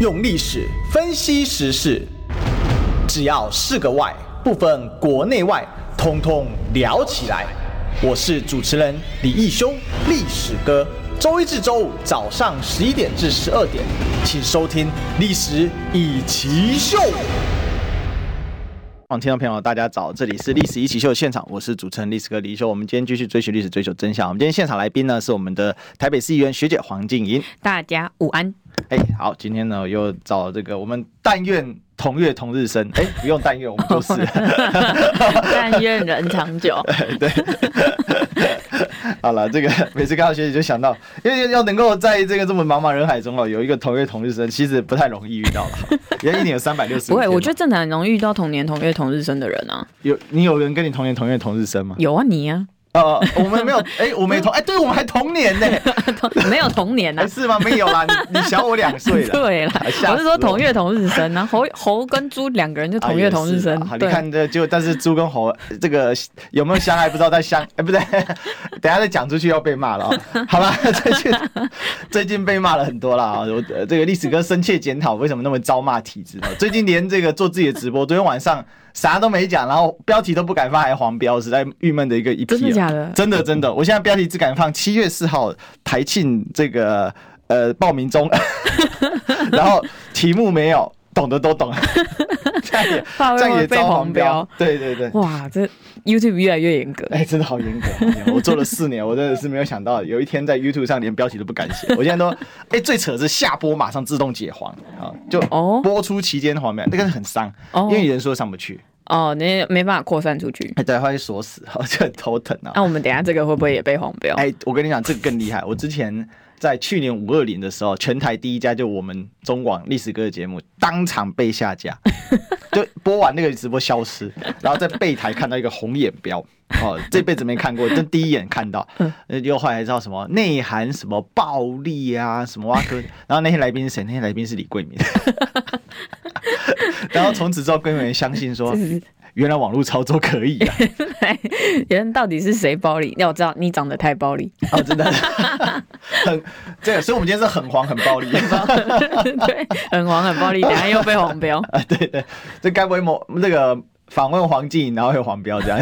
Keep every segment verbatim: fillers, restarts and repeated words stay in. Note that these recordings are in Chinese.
用历史分析时事，只要是个外，不分国内外，通通聊起来。我是主持人李义兄，历史哥。周一至周五早上十一点至十二点，请收听《历史一奇秀》。听众朋友，大家早，这里是历史一起秀的现场，我是主持人历史哥李修。我们今天继续追寻历史，追求真相。我们今天现场来宾呢是我们的台北市议员学姐黄静莹，大家午安。哎，好，今天呢又找这个我们但愿同月同日生，哎，不用但愿，我们就是但愿人长久。对。好了，这个每次看到学姐就想到，因为要能够在这个这么茫茫人海中哦，有一个同月同日生，其实不太容易遇到了。人家一年有三百六十五天。不会，我觉得真的很容易遇到同年同月同日生的人啊。有你有人跟你同年同月同日生吗？有啊，你啊。呃，我们没有，哎、欸，我没同，哎、欸，对，我们还同年呢、欸，没有同年啊、欸，是吗？没有啦，你, 你小我两岁了，对啦，我是说同月同日生啊，猴猴跟猪两个人就同月同日生，啊啊、你看这就，但是猪跟猴这个有没有相爱不知道，但相哎、欸、不对，等一下再讲出去要被骂了、哦，好吧？最近最近被骂了很多啦，我这个历史哥深切检讨为什么那么招骂体质，最近连这个做自己的直播，昨天晚上。啥都没讲，然后标题都不敢放，还黄标，实在郁闷的一个一批。真的假的？真的真的，我现在标题只敢放七月四号台庆这个呃报名中，然后题目没有，懂的都懂，这样也这样也遭黄标。对对对，哇，这 YouTube 越来越严格，哎、欸，真的好严格。我做了四年，我真的是没有想到有一天在 YouTube 上连标题都不敢写。我现在都，哎、欸，最扯的是下播马上自动解黄啊，就播出期间黄标，那个很伤，因为人说上不去。哦，你没办法扩散出去，哎，对，会锁死，我就很头疼啊。那、啊、我们等一下这个会不会也被黄标？哎，我跟你讲，这个更厉害。我之前在去年五二零的时候，全台第一家就我们中广历史哥的节目，当场被下架，就播完那个直播消失，然后在备台看到一个红眼标，哦，这辈子没看过，但第一眼看到，又后来知道什么内涵什么暴力啊什么啊，然后那些来宾是谁？那些来宾是李桂明。然后从此之后，根本相信说，原来网络操作可以啊！原来到底是谁暴力？要我知道，你长得太暴力哦，真的，很这个，所以我们今天是很黄很暴力，对，很黄很暴力，等下又被黄标啊！对对，这该不会某那个访问黄静，然后又黄标这样？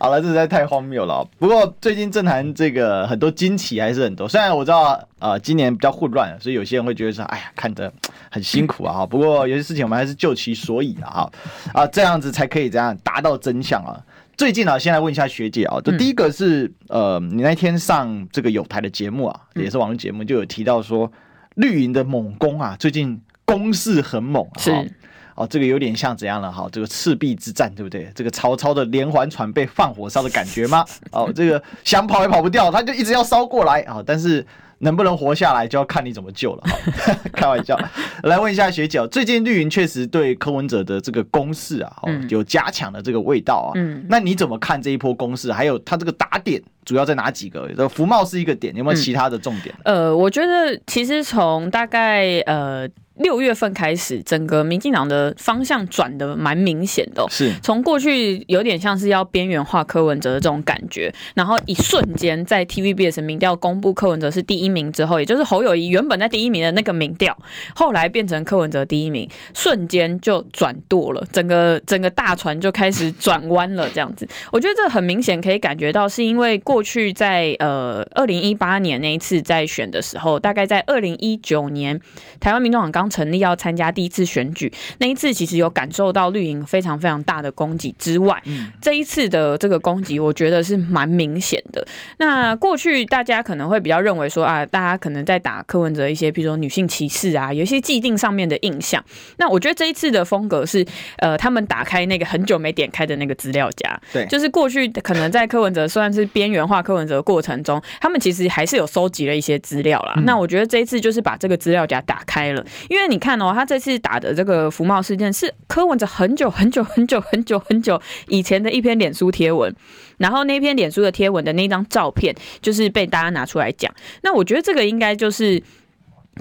好了，这实在太荒谬了、哦。不过最近政坛这个很多惊奇还是很多，虽然我知道呃今年比较混乱，所以有些人会觉得说，哎呀，看得很辛苦啊。不过有些事情我们还是就其所以啊，啊这样子才可以这样达到真相啊。最近啊，先来问一下学姐啊，就第一个是呃，你那天上这个友台的节目啊，也是网络节目，就有提到说绿营的猛攻啊，最近攻势很猛、啊，是。哦，这个有点像怎样了哈？这个赤壁之战，对不对？这个曹操的连环船被放火烧的感觉吗？哦，这个想跑也跑不掉，他就一直要烧过来啊、哦！但是能不能活下来，就要看你怎么救了。哦、开玩笑，来问一下学姐、哦，最近绿营确实对柯文哲的这个攻势啊，哦、有加强的这个味道啊。嗯，那你怎么看这一波攻势？还有他这个打点主要在哪几个？服贸是一个点，有没有其他的重点？嗯、呃，我觉得其实从大概呃。六月份开始，整个民进党的方向转的蛮明显的、哦，是从过去有点像是要边缘化柯文哲的这种感觉，然后一瞬间在 T V B S 民调公布柯文哲是第一名之后，也就是侯友宜原本在第一名的那个民调，后来变成柯文哲第一名，瞬间就转舵了，整个整个大船就开始转弯了这样子。我觉得这很明显可以感觉到，是因为过去在呃二零一八年那一次在选的时候，大概在二零一九年台湾民众党刚。成立要参加第一次选举，那一次其实有感受到绿营非常非常大的攻击之外，嗯、这一次的这个攻击我觉得是蛮明显的。那过去大家可能会比较认为说啊，大家可能在打柯文哲一些，比如说女性歧视啊，有一些既定上面的印象。那我觉得这一次的风格是，呃，他们打开那个很久没点开的那个资料夹，对，就是过去可能在柯文哲算是边缘化柯文哲的过程中，他们其实还是有收集了一些资料啦、嗯。那我觉得这一次就是把这个资料夹打开了。因为你看哦，他这次打的这个服贸事件是柯文哲很久很久很久很久很久以前的一篇脸书贴文，然后那篇脸书的贴文的那张照片就是被大家拿出来讲。那我觉得这个应该就是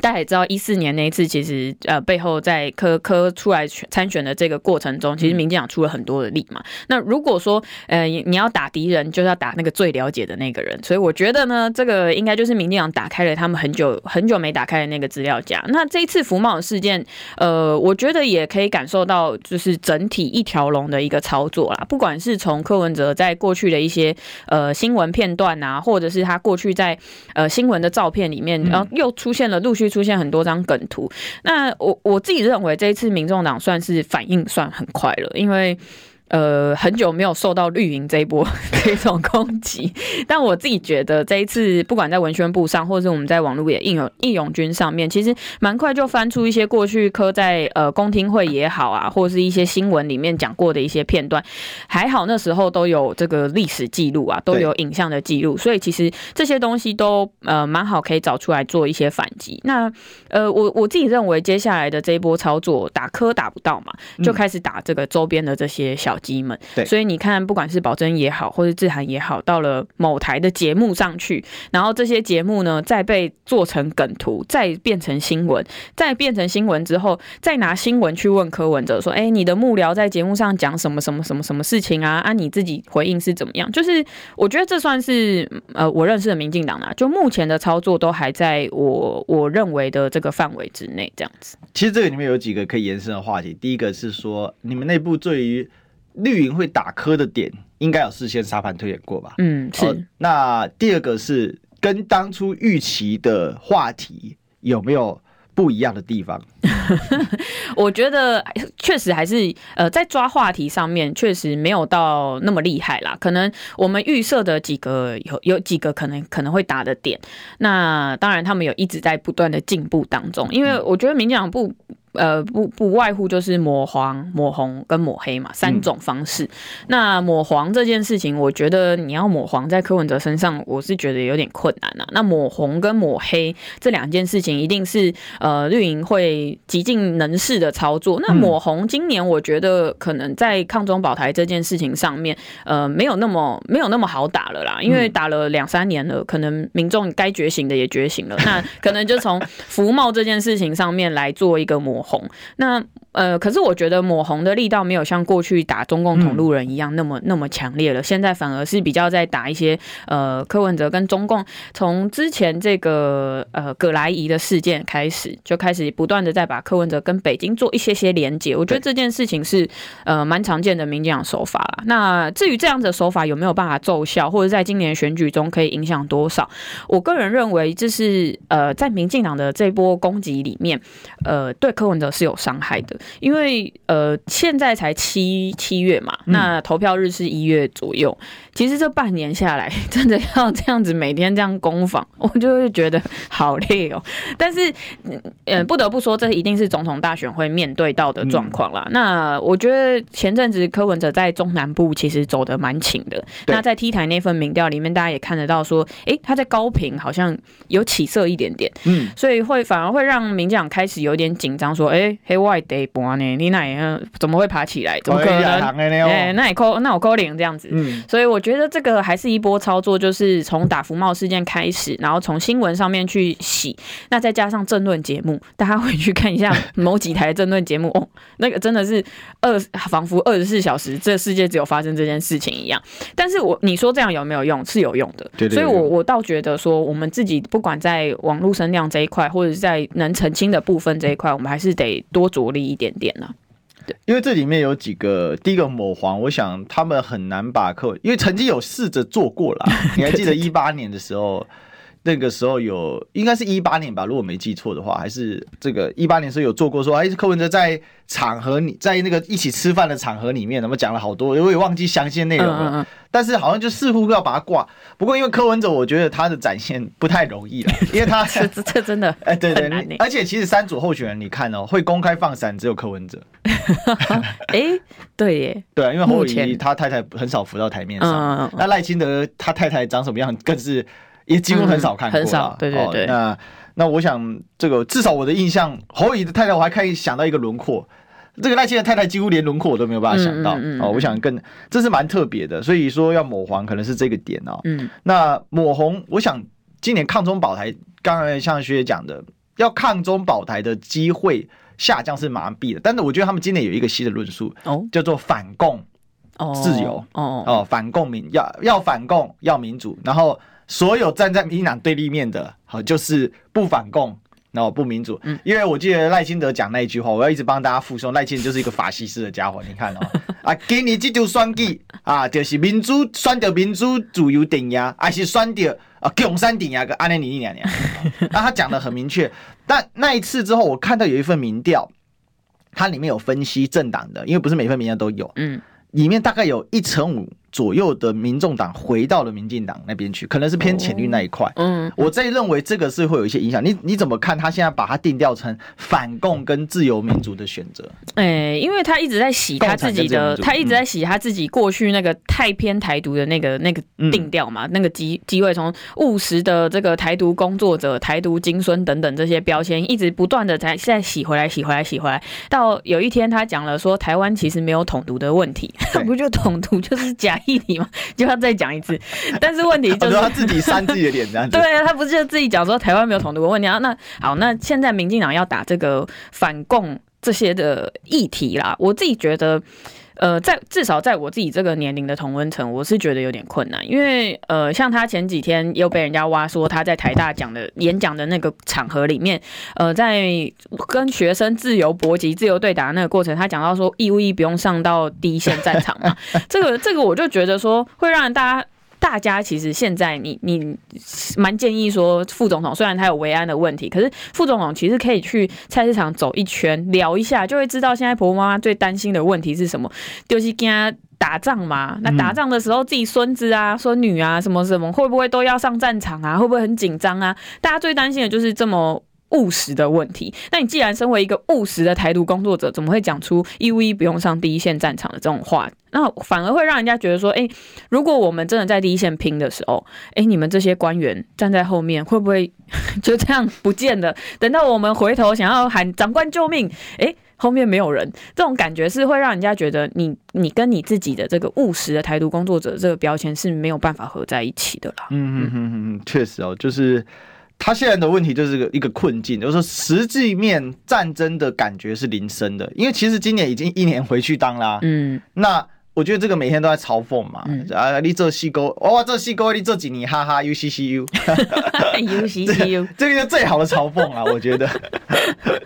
大家也知道，一四年那一次，其实呃背后在柯柯出来参选的这个过程中，其实民进党出了很多的力嘛。那如果说呃你要打敌人，就是要打那个最了解的那个人。所以我觉得呢，这个应该就是民进党打开了他们很久很久没打开的那个资料夹。那这一次服贸事件，呃，我觉得也可以感受到，就是整体一条龙的一个操作啦。不管是从柯文哲在过去的一些呃新闻片段啊，或者是他过去在呃新闻的照片里面，然后又出现了陆续出现很多张梗图。那我我自己认为这一次民众党算是反应算很快了，因为呃很久没有受到绿营这一波这种攻击。但我自己觉得这一次不管在文宣部上，或者是我们在网络也义勇义勇军上面，其实蛮快就翻出一些过去柯在呃公听会也好啊，或者是一些新闻里面讲过的一些片段。还好那时候都有这个历史记录啊，都有影像的记录，所以其实这些东西都呃蛮好可以找出来做一些反击。那呃我我自己认为接下来的这一波操作，打柯打不到嘛，就开始打这个周边的这些小机们，所以你看，不管是保真也好，或是致函也好，到了某台的节目上去，然后这些节目呢，再被做成梗图，再变成新闻，再变成新闻之后，再拿新闻去问柯文哲说：“哎、欸，你的幕僚在节目上讲什么什么什么什么事情啊？啊，你自己回应是怎么样？”就是我觉得这算是呃，我认识的民进党啦，就目前的操作都还在我我认为的这个范围之内，这样子。其实这个里面有几个可以延伸的话题，第一个是说，你们内部对于绿营会打柯的点，应该有事先沙盘推演过吧？嗯，是、哦。那第二个是跟当初预期的话题有没有不一样的地方？我觉得确实还是呃，在抓话题上面确实没有到那么厉害啦。可能我们预设的几个有有几个可能可能会打的点，那当然他们有一直在不断的进步当中。因为我觉得民进党不。呃，不不外乎就是抹黄、抹红跟抹黑嘛，三种方式。嗯、那抹黄这件事情，我觉得你要抹黄在柯文哲身上，我是觉得有点困难啊。那抹红跟抹黑这两件事情，一定是呃绿营会极尽能事的操作。那抹红今年我觉得可能在抗中保台这件事情上面，呃，没有那么没有那么好打了啦，因为打了两三年了，可能民众该觉醒的也觉醒了，那可能就从服贸这件事情上面来做一个抹。红那呃，可是我觉得抹红的力道没有像过去打中共同路人一样那么、嗯、那么强烈了，现在反而是比较在打一些呃柯文哲跟中共，从之前这个呃葛莱仪的事件开始，就开始不断的在把柯文哲跟北京做一些些连结。我觉得这件事情是呃蛮常见的民进党手法啦。那至于这样子的手法有没有办法奏效，或者在今年选举中可以影响多少，我个人认为这是呃在民进党的这波攻击里面，呃对柯文哲是有伤害的。因为呃，现在才七七月嘛，那投票日是一月左右。嗯、其实这半年下来，真的要这样子每天这样攻防，我就会觉得好累哦。但是，呃，不得不说，这一定是总统大选会面对到的状况啦。嗯、那我觉得前阵子柯文哲在中南部其实走得蛮勤的。那在 T 台那份民调里面，大家也看得到说，哎，他在高屏好像有起色一点点。嗯，所以会反而会让民进党开始有点紧张，说，哎，黑外得。你哪也怎么会爬起来？怎么可能？哎、欸，那也扣，那我扣零这样子。嗯、所以我觉得这个还是一波操作，就是从打服贸事件开始，然后从新闻上面去洗，那再加上政论节目，大家回去看一下某几台政论节目哦，那个真的是二仿佛二十四小时，这世界只有发生这件事情一样。但是我你说这样有没有用？是有用的。对对对对，所以我我倒觉得说，我们自己不管在网络声量这一块，或者是在能澄清的部分这一块，我们还是得多着力一点。点点了，对，因为这里面有几个，第一个抹黄，我想他们很难把柯，因为曾经有试着做过了，你还记得一八年的时候，那个时候有应该是一八年吧，如果没记错的话，还是这个一八年时候有做过说，哎，柯文哲在场合里，在那个一起吃饭的场合里面，我们讲了好多，我也忘记详细的内容了，嗯嗯嗯，但是好像就似乎要把它挂。不过因为柯文哲，我觉得他的展现不太容易了，因为他这这真的哎、欸、对 对, 對，而且其实三组候选人你看哦，会公开放闪只有柯文哲。哎、欸，对耶，对啊，因为侯友宜他太太很少浮到台面上，嗯嗯嗯，那赖清德他太太长什么样更是也几乎很少看过，嗯，很少，对对对。哦、那那我想这个至少我的印象，侯友宜的太太我还可以想到一个轮廓。这个赖清德太太几乎连轮廓我都没有办法想到，嗯嗯嗯哦、我想更这是蛮特别的，所以说要抹黄可能是这个点哦。嗯、那抹红，我想今年抗中保台，刚才像学姐讲的，要抗中保台的机会下降是麻痹的。但是我觉得他们今年有一个新的论述，哦、叫做反共自由，哦哦哦、反共民要要反共要民主，然后所有站在民进党对立面的，好就是不反共。然后不民主，因为我记得赖清德讲那一句话，我要一直帮大家附送，赖清德就是一个法西斯的家伙。你看哦，啊，今年这场选举啊，就是民主选到民主自由镇压，还是选到啊共产镇压个安尼尼尼尼。那他讲的很明确，但那一次之后，我看到有一份民调，它里面有分析政党的，因为不是每份民调都有，嗯，里面大概有一成五左右的民众党回到了民进党那边去，可能是偏浅绿那一块。嗯，我在认为这个是会有一些影响。你你怎么看他现在把它定调成反共跟自由民主的选择？哎，因为他一直在洗他自己的，他一直在洗他自己过去那个太偏台独的那个那个定调嘛，那个机机会从务实的这个台独工作者、台独金孙等等这些标签，一直不断的在在洗回来、洗回来、洗回来。到有一天他讲了说，台湾其实没有统独的问题，不就统独就是假。议题嘛，就要再讲一次，但是问题就是他自己扇自己的脸这样子。对啊，他不是就自己讲说台湾没有统独的问题啊？那好，那现在民进党要打这个反共这些的议题啦，我自己觉得，呃，在至少在我自己这个年龄的同温层，我是觉得有点困难，因为呃，像他前几天又被人家挖说他在台大讲的演讲的那个场合里面，呃，在跟学生自由搏击、自由对打的那个过程，他讲到说义务役不用上到第一线战场嘛，这个这个我就觉得说会让大家。大家其实现在你你蛮建议说副总统虽然他有维安的问题，可是副总统其实可以去菜市场走一圈聊一下，就会知道现在婆婆妈妈最担心的问题是什么，就是跟他打仗嘛。那打仗的时候自己孙子啊孙女啊什么什么会不会都要上战场啊，会不会很紧张啊，大家最担心的就是这么务实的问题。那你既然身为一个务实的台独工作者，怎么会讲出义务役不用上第一线战场的这种话？那反而会让人家觉得说，哎、欸，如果我们真的在第一线拼的时候，哎、欸，你们这些官员站在后面，会不会就这样不见了？等到我们回头想要喊长官救命，哎、欸，后面没有人，这种感觉是会让人家觉得你你跟你自己的这个务实的台独工作者这个标签是没有办法合在一起的啦。嗯嗯嗯嗯，确实哦，就是。他现在的问题就是一个困境，就是说实际面战争的感觉是零生的，因为其实今年已经一年回去当啦、啊。嗯，那我觉得这个每天都在嘲讽嘛，嗯、啊，你做西沟，哇，这西沟你做几年，哈哈 ，U C C U， U C C U， 这个是最好的嘲讽啊，我觉得，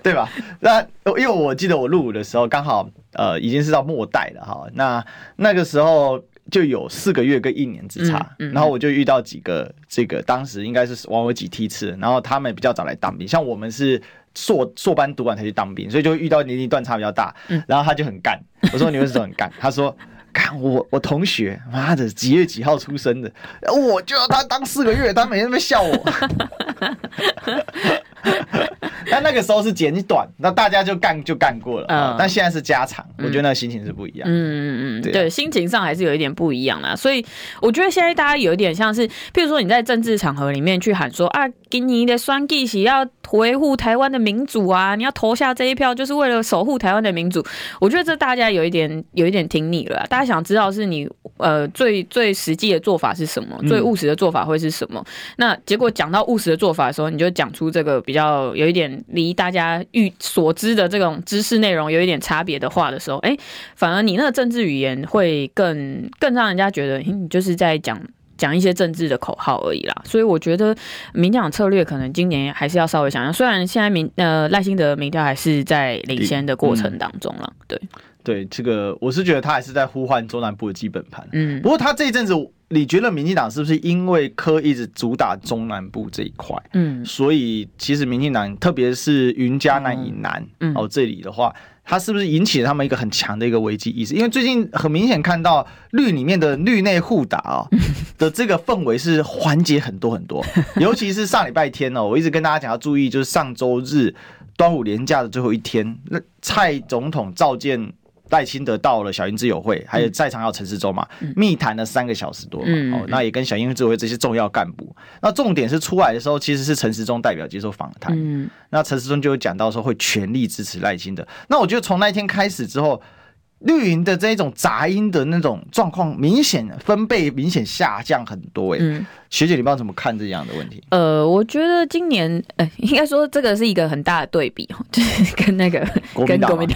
对吧？那因为我记得我入伍的时候刚好呃已经是到末代了哈，那那个时候。就有四个月跟一年之差、嗯嗯、然后我就遇到几个这个当时应该是往我几梯次，然后他们比较早来当兵，像我们是硕硕班读完才去当兵，所以就遇到年龄段差比较大，然后他就很干，我说你为什么很干？他说干我我同学妈的几月几号出生的，我就要他当四个月，他每天在笑我。但那个时候是简短，那大家就干就干过了、嗯、但现在是家常、嗯、我觉得那个心情是不一样，嗯嗯嗯， 对,、啊、对，心情上还是有一点不一样啦。所以我觉得现在大家有点像是譬如说你在政治场合里面去喊说啊，今年的选举是要维护台湾的民主啊，你要投下这一票就是为了守护台湾的民主，我觉得这大家有一点有一点听腻了啦，大家想知道是你呃最最实际的做法是什么，最务实的做法会是什么、嗯、那结果讲到务实的做法的时候，你就讲出这个比较有一点离大家预所知的这种知识内容有一点差别的话的时候，哎、欸，反而你那个政治语言会更更让人家觉得、欸、你就是在讲讲一些政治的口号而已啦。所以我觉得民进党策略可能今年还是要稍微想想，虽然现在民呃赖清德民调还是在领先的过程当中啦，对、嗯、对，这个我是觉得他还是在呼唤中南部的基本盘。嗯，不过他这一阵子。你觉得民进党是不是因为柯一直主打中南部这一块，嗯，所以其实民进党特别是云嘉南以南、嗯嗯、哦这里的话，它是不是引起了他们一个很强的一个危机意识？因为最近很明显看到绿里面的绿内互打、哦、的这个氛围是缓解很多很多，尤其是上礼拜天哦，我一直跟大家讲要注意，就是上周日端午连假的最后一天，那蔡总统召见。赖清德到了小英之友会，还有在场还有陈时中嘛，嗯、密谈了三个小时多嘛、嗯哦，那也跟小英之友会这些重要干部。那重点是出来的时候，其实是陈时中代表接受访谈、嗯，那陈时中就有讲到说会全力支持赖清德。那我觉得从那一天开始之后，绿营的这种杂音的那种状况明显分贝明显下降很多、欸嗯、学姐你不知道怎么看这样的问题？呃，我觉得今年、呃、应该说这个是一个很大的对比，就是跟那个国民党对比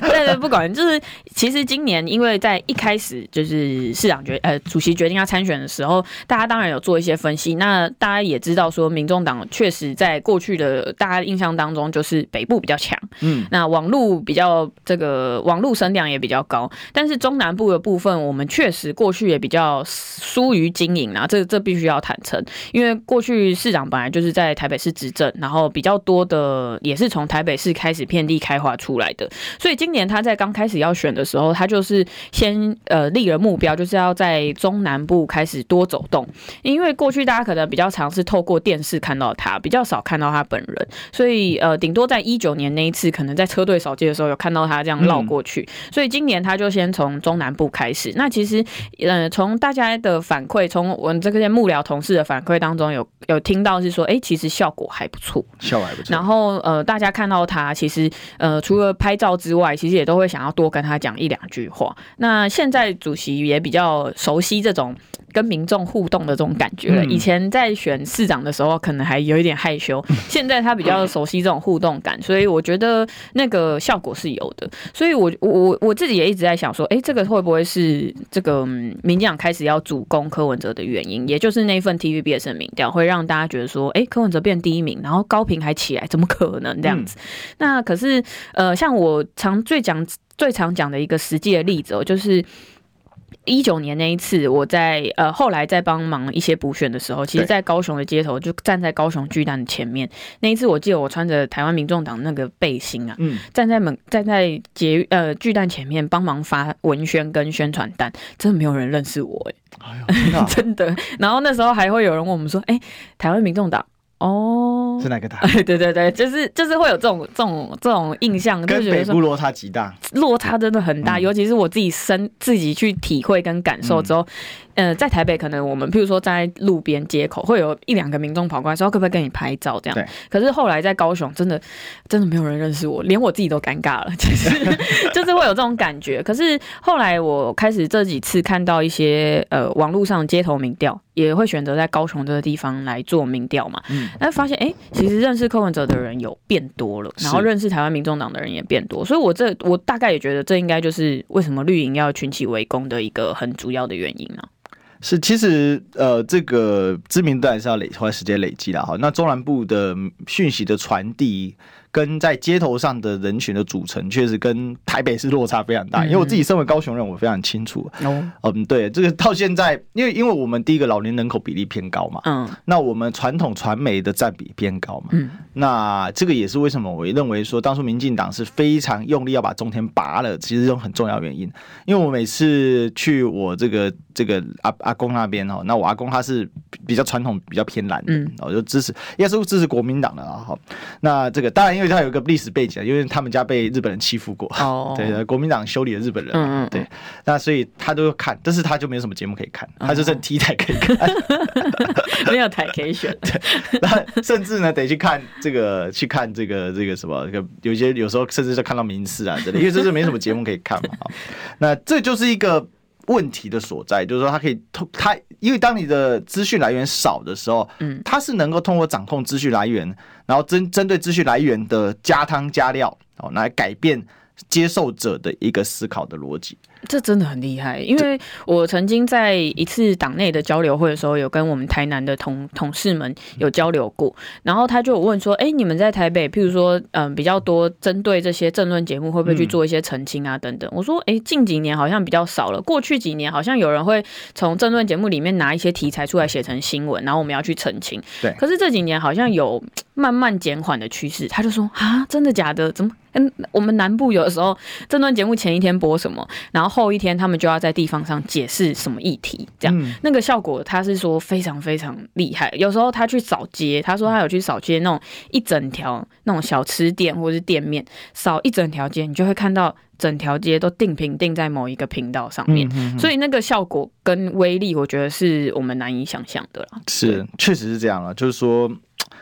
但不管就是其实今年因为在一开始就是市长决呃主席决定要参选的时候，大家当然有做一些分析，那大家也知道说民众党确实在过去的大家印象当中就是北部比较强、嗯、那网路比较这个呃，网路声量也比较高，但是中南部的部分，我们确实过去也比较疏于经营啊，这这必须要坦诚，因为过去市长本来就是在台北市执政，然后比较多的也是从台北市开始遍地开花出来的，所以今年他在刚开始要选的时候，他就是先呃立了目标，就是要在中南部开始多走动，因为过去大家可能比较常是透过电视看到他，比较少看到他本人，所以呃，顶多在一九年那一次，可能在车队扫街的时候有看到他这样。绕过去，所以今年他就先从中南部开始。那其实，呃，从大家的反馈，从我们这些幕僚同事的反馈当中有，有有听到是说，哎、欸，其实效果还不错，效果还不错。然后，呃，大家看到他，其实，呃，除了拍照之外，其实也都会想要多跟他讲一两句话。那现在主席也比较熟悉这种跟民众互动的这种感觉了。嗯、以前在选市长的时候，可能还有一点害羞，现在他比较熟悉这种互动感，所以我觉得那个效果是有的。所以我我我自己也一直在想说，哎、欸，这个会不会是这个民进党开始要主攻柯文哲的原因？也就是那份 T V B S 的民调会让大家觉得说，哎、欸，柯文哲变第一名，然后高屏还起来，怎么可能这样子？嗯、那可是呃，像我常最讲最常讲的一个实际的例子哦，就是。一九年那一次，我在呃后来在帮忙一些补选的时候，其实在高雄的街头就站在高雄巨蛋的前面。那一次我记得我穿着台湾民众党那个背心啊，嗯、站在门站在捷呃巨蛋前面帮忙发文宣跟宣传单，真的没有人认识我哎、欸，哎呦，真的。然后那时候还会有人问我们说，哎、欸，台湾民众党。哦、oh, ，是哪个党？对对对，就是就是会有这种这种这种印象，跟北部落差极大，落差真的很大，嗯、尤其是我自己身自己去体会跟感受之后。嗯呃，在台北可能我们譬如说在路边街口会有一两个民众跑过来说可不可以跟你拍照这样，可是后来在高雄真的真的没有人认识我，连我自己都尴尬了，就是就是会有这种感觉。可是后来我开始这几次看到一些呃网络上街头民调，也会选择在高雄这个地方来做民调嘛，那、嗯、发现哎、欸，其实认识柯文哲的人有变多了，然后认识台湾民众党的人也变多，所以我这我大概也觉得这应该就是为什么绿营要群起围攻的一个很主要的原因啊。是，其实呃，这个知名度还是要累花时间累积啦。好，那中南部的讯息的传递跟在街头上的人群的组成，确实跟台北市落差非常大。因为我自己身为高雄人，我非常清楚。嗯, 嗯，对，这个到现在，因为因为我们第一个老年人口比例偏高嘛，嗯，那我们传统传媒的占比偏高嘛，嗯，那这个也是为什么我认为说当初民进党是非常用力要把中天拔了，其实是很重要原因。因为我每次去我这个这个阿阿公那边哦，那我阿公他是比较传统、比较偏蓝的，嗯，我就支持，也是支持国民党的啦。好，那这个当然因为。因为他有一个历史背景，因为他们家被日本人欺负过， oh. 对，国民党修理了日本人，嗯嗯对，那所以他都看，但是他就没有什么节目可以看， oh. 他就剩 T 台可以看，没有台可以选，那甚至呢得去看这个，去看这个这个什么，有些有时候甚至就看到民视啊之类，因为就是没什么节目可以看嘛，那这就是一个。问题的所在就是说，它可以它因为当你的资讯来源少的时候，嗯，它是能够通过掌控资讯来源，然后针针对资讯来源的加汤加料，哦，来改变接受者的一个思考的逻辑。这真的很厉害，因为我曾经在一次党内的交流会的时候，有跟我们台南的 同, 同事们有交流过，然后他就有问说，哎，你们在台北，譬如说，嗯，比较多针对这些政论节目，会不会去做一些澄清啊，等等？我说，哎，近几年好像比较少了，过去几年好像有人会从政论节目里面拿一些题材出来写成新闻，然后我们要去澄清。对。可是这几年好像有慢慢减缓的趋势，他就说，啊，真的假的？怎么？嗯，我们南部有的时候政论节目前一天播什么，然后。后一天他们就要在地方上解释什么议题这样，嗯，那个效果他是说非常非常厉害，有时候他去扫街，他说他有去扫街那种一整条那种小吃店或是店面，扫一整条街你就会看到整条街都定频定在某一个频道上面，嗯，哼哼，所以那个效果跟威力我觉得是我们难以想象的啦。是，确实是这样了，就是说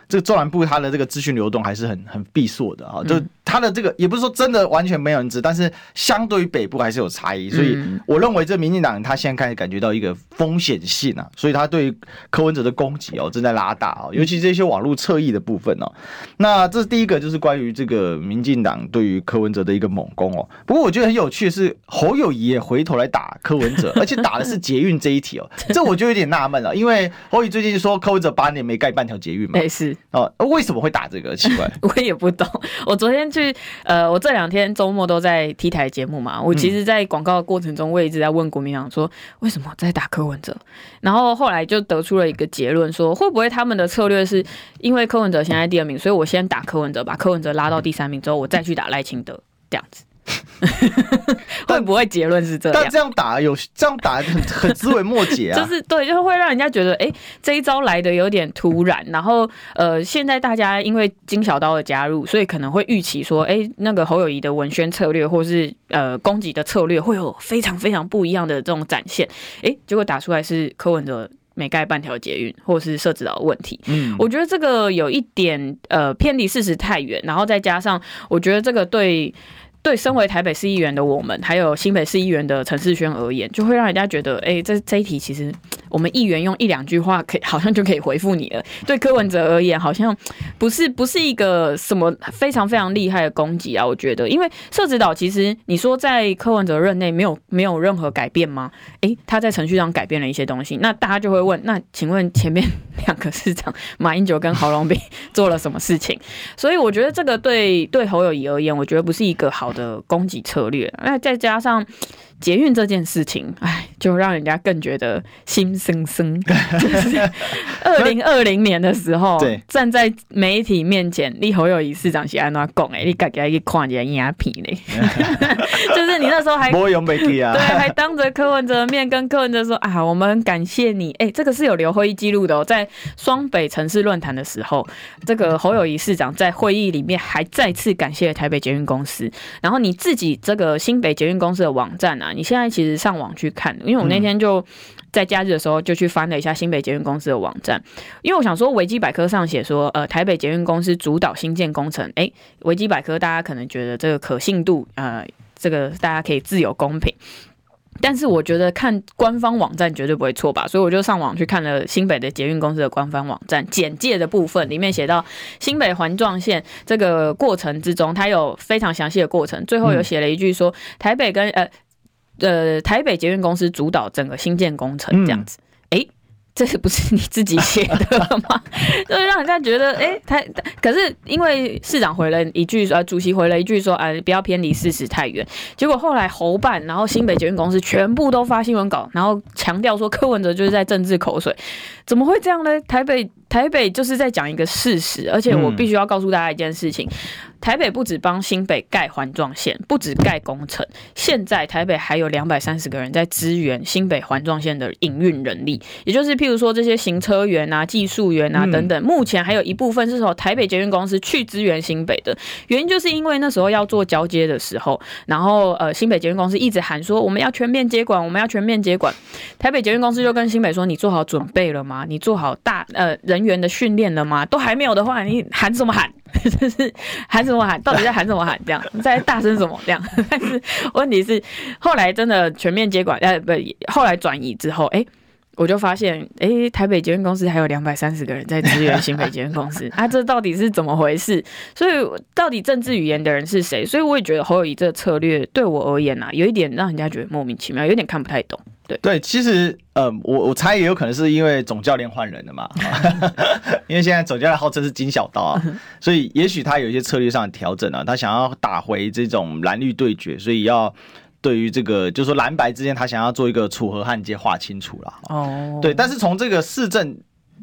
这个中南部它的这个资讯流动还是很很闭塞的啊，就它的这个也不是说真的完全没有人知，但是相对于北部还是有差异，所以我认为这民进党他现在开始感觉到一个风险性啊，所以他对柯文哲的攻击哦正在拉大哦，尤其这些网络侧翼的部分哦。那这是第一个，就是关于这个民进党对于柯文哲的一个猛攻哦。不过我觉得很有趣的是，侯友宜也回头来打柯文哲，而且打的是捷运这一题哦，这我就有点纳闷了，因为侯友宜最近说柯文哲八年没盖半条捷运嘛，是哦，为什么会打这个？奇怪，我也不懂。我昨天去，呃，我这两天周末都在 T 台节目嘛，我其实在广告的过程中，我也一直在问国民党说，为什么在打柯文哲？然后后来就得出了一个结论，说会不会他们的策略是因为柯文哲现在第二名，所以我先打柯文哲，把柯文哲拉到第三名之后，我再去打赖清德，这样子。会不会结论是这样？但这样打有这样打很很枝微末节啊，就是对，就会让人家觉得，哎、欸，这一招来的有点突然。然后呃，现在大家因为金小刀的加入，所以可能会预期说，哎、欸，那个侯友宜的文宣策略或是呃攻击的策略会有非常非常不一样的这种展现。哎、欸，结果打出来是柯文哲没盖半条捷运，或是涉及到的问题。嗯，我觉得这个有一点呃偏离事实太远，然后再加上我觉得这个对。对身为台北市议员的我们，还有新北市议员的陈世轩而言，就会让人家觉得，哎，这这一题其实我们议员用一两句话可以好像就可以回复你了。对柯文哲而言，好像不是不是一个什么非常非常厉害的攻击啊，我觉得，因为社子岛其实你说在柯文哲任内没有没有任何改变吗？哎，他在程序上改变了一些东西，那大家就会问，那请问前面两个市长马英九跟郝龙斌做了什么事情？所以我觉得这个对对侯友宜而言，我觉得不是一个好的攻击策略，那再加上捷运这件事情，哎，就让人家更觉得心生生。就是二零二零年的时候，站在媒体面前，你侯友宜市长是安怎讲诶？你家家去看人家影片嘞，就是你那时候还没用媒体啊，对，还当着柯文哲面跟柯文哲说啊，我们很感谢你，哎、欸，这个是有留会议记录的哦，在双北城市论坛的时候，这个侯友宜市长在会议里面还再次感谢台北捷运公司，然后你自己这个新北捷运公司的网站啊。你现在其实上网去看，因为我那天就在假日的时候就去翻了一下新北捷运公司的网站，因为我想说维基百科上写说，呃，台北捷运公司主导新建工程，哎，维基百科大家可能觉得这个可信度，呃，这个大家可以自由公平。但是我觉得看官方网站绝对不会错吧，所以我就上网去看了新北的捷运公司的官方网站简介的部分，里面写到新北环状线这个过程之中，它有非常详细的过程，最后有写了一句说，台北跟呃。呃，台北捷运公司主导整个新建工程这样子，哎、嗯欸，这是不是你自己写的吗？就让人家觉得，哎、欸，他可是因为市长回了一句，呃，主席回了一句说，哎、呃，不要偏离事实太远。结果后来侯办，然后新北捷运公司全部都发新闻稿，然后强调说柯文哲就是在政治口水，怎么会这样呢？台北台北就是在讲一个事实，而且我必须要告诉大家一件事情。嗯，台北不只帮新北盖环状线，不只盖工程，现在台北还有两百三十个人在支援新北环状线的营运人力，也就是譬如说这些行车员啊、技术员啊等等，目前还有一部分是从台北捷运公司去支援新北的，原因就是因为那时候要做交接的时候，然后呃新北捷运公司一直喊说我们要全面接管，我们要全面接管，台北捷运公司就跟新北说你做好准备了吗？你做好大呃人员的训练了吗？都还没有的话，你喊什么喊？就是喊什么喊，到底在喊什么喊？这样在大声什么这样？但是问题是，后来真的全面接管，呃，不，后来转移之后，哎、欸，我就发现，哎、欸，台北捷运公司还有两百三十个人在支援新北捷运公司啊，这到底是怎么回事？所以到底政治语言的人是谁？所以我也觉得侯友宜这个策略对我而言啊，有一点让人家觉得莫名其妙，有点看不太懂。对， 对，其实呃，我我猜也有可能是因为总教练换人了嘛，因为现在总教练号称是金小刀啊，所以也许他有一些策略上的调整啊，他想要打回这种蓝绿对决，所以要对于这个就是说蓝白之间，他想要做一个楚河汉界划清楚啦。哦，对，但是从这个市政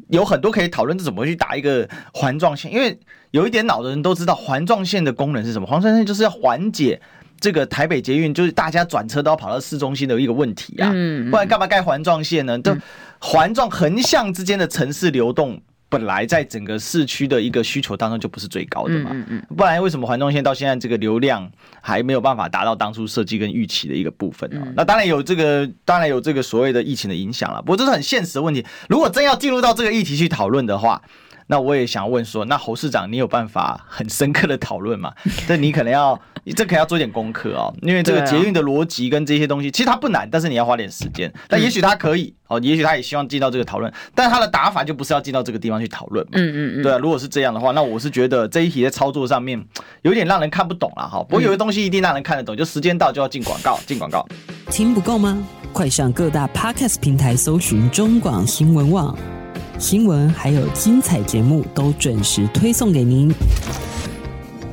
有很多可以讨论怎么去打一个环状线，因为有一点脑的人都知道环状线的功能是什么，环状线就是要缓解。这个台北捷运就是大家转车都要跑到市中心的一个问题啊，不然干嘛盖环状线呢？就环状横向之间的城市流动本来在整个市区的一个需求当中就不是最高的嘛，不然为什么环状线到现在这个流量还没有办法达到当初设计跟预期的一个部分啊？那当然有这个，当然有这个所谓的疫情的影响了。不过这是很现实的问题，如果真要进入到这个议题去讨论的话，那我也想问说，那侯市长你有办法很深刻的讨论吗？这你可能要这可能要做点功课哦，因为这个捷运的逻辑跟这些东西其实它不难，但是你要花点时间。但也许他可以、嗯、哦，也许他也希望进到这个讨论，但他的打法就不是要进到这个地方去讨论嘛。嗯嗯嗯，对啊，如果是这样的话，那我是觉得这一题在操作上面有点让人看不懂啦哈。不过有些东西一定让人看得懂，就时间到就要进广告，进广告。听不够吗？快上各大 Podcast 平台搜寻中广新闻网，新闻还有精彩节目都准时推送给您，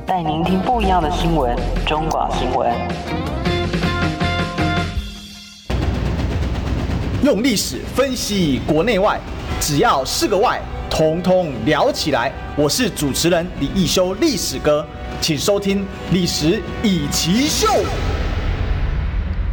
带您听不一样的新闻。中广新闻用历史分析国内外，只要是个外统统聊起来。我是主持人李一修，历史哥，请收听历史一奇秀。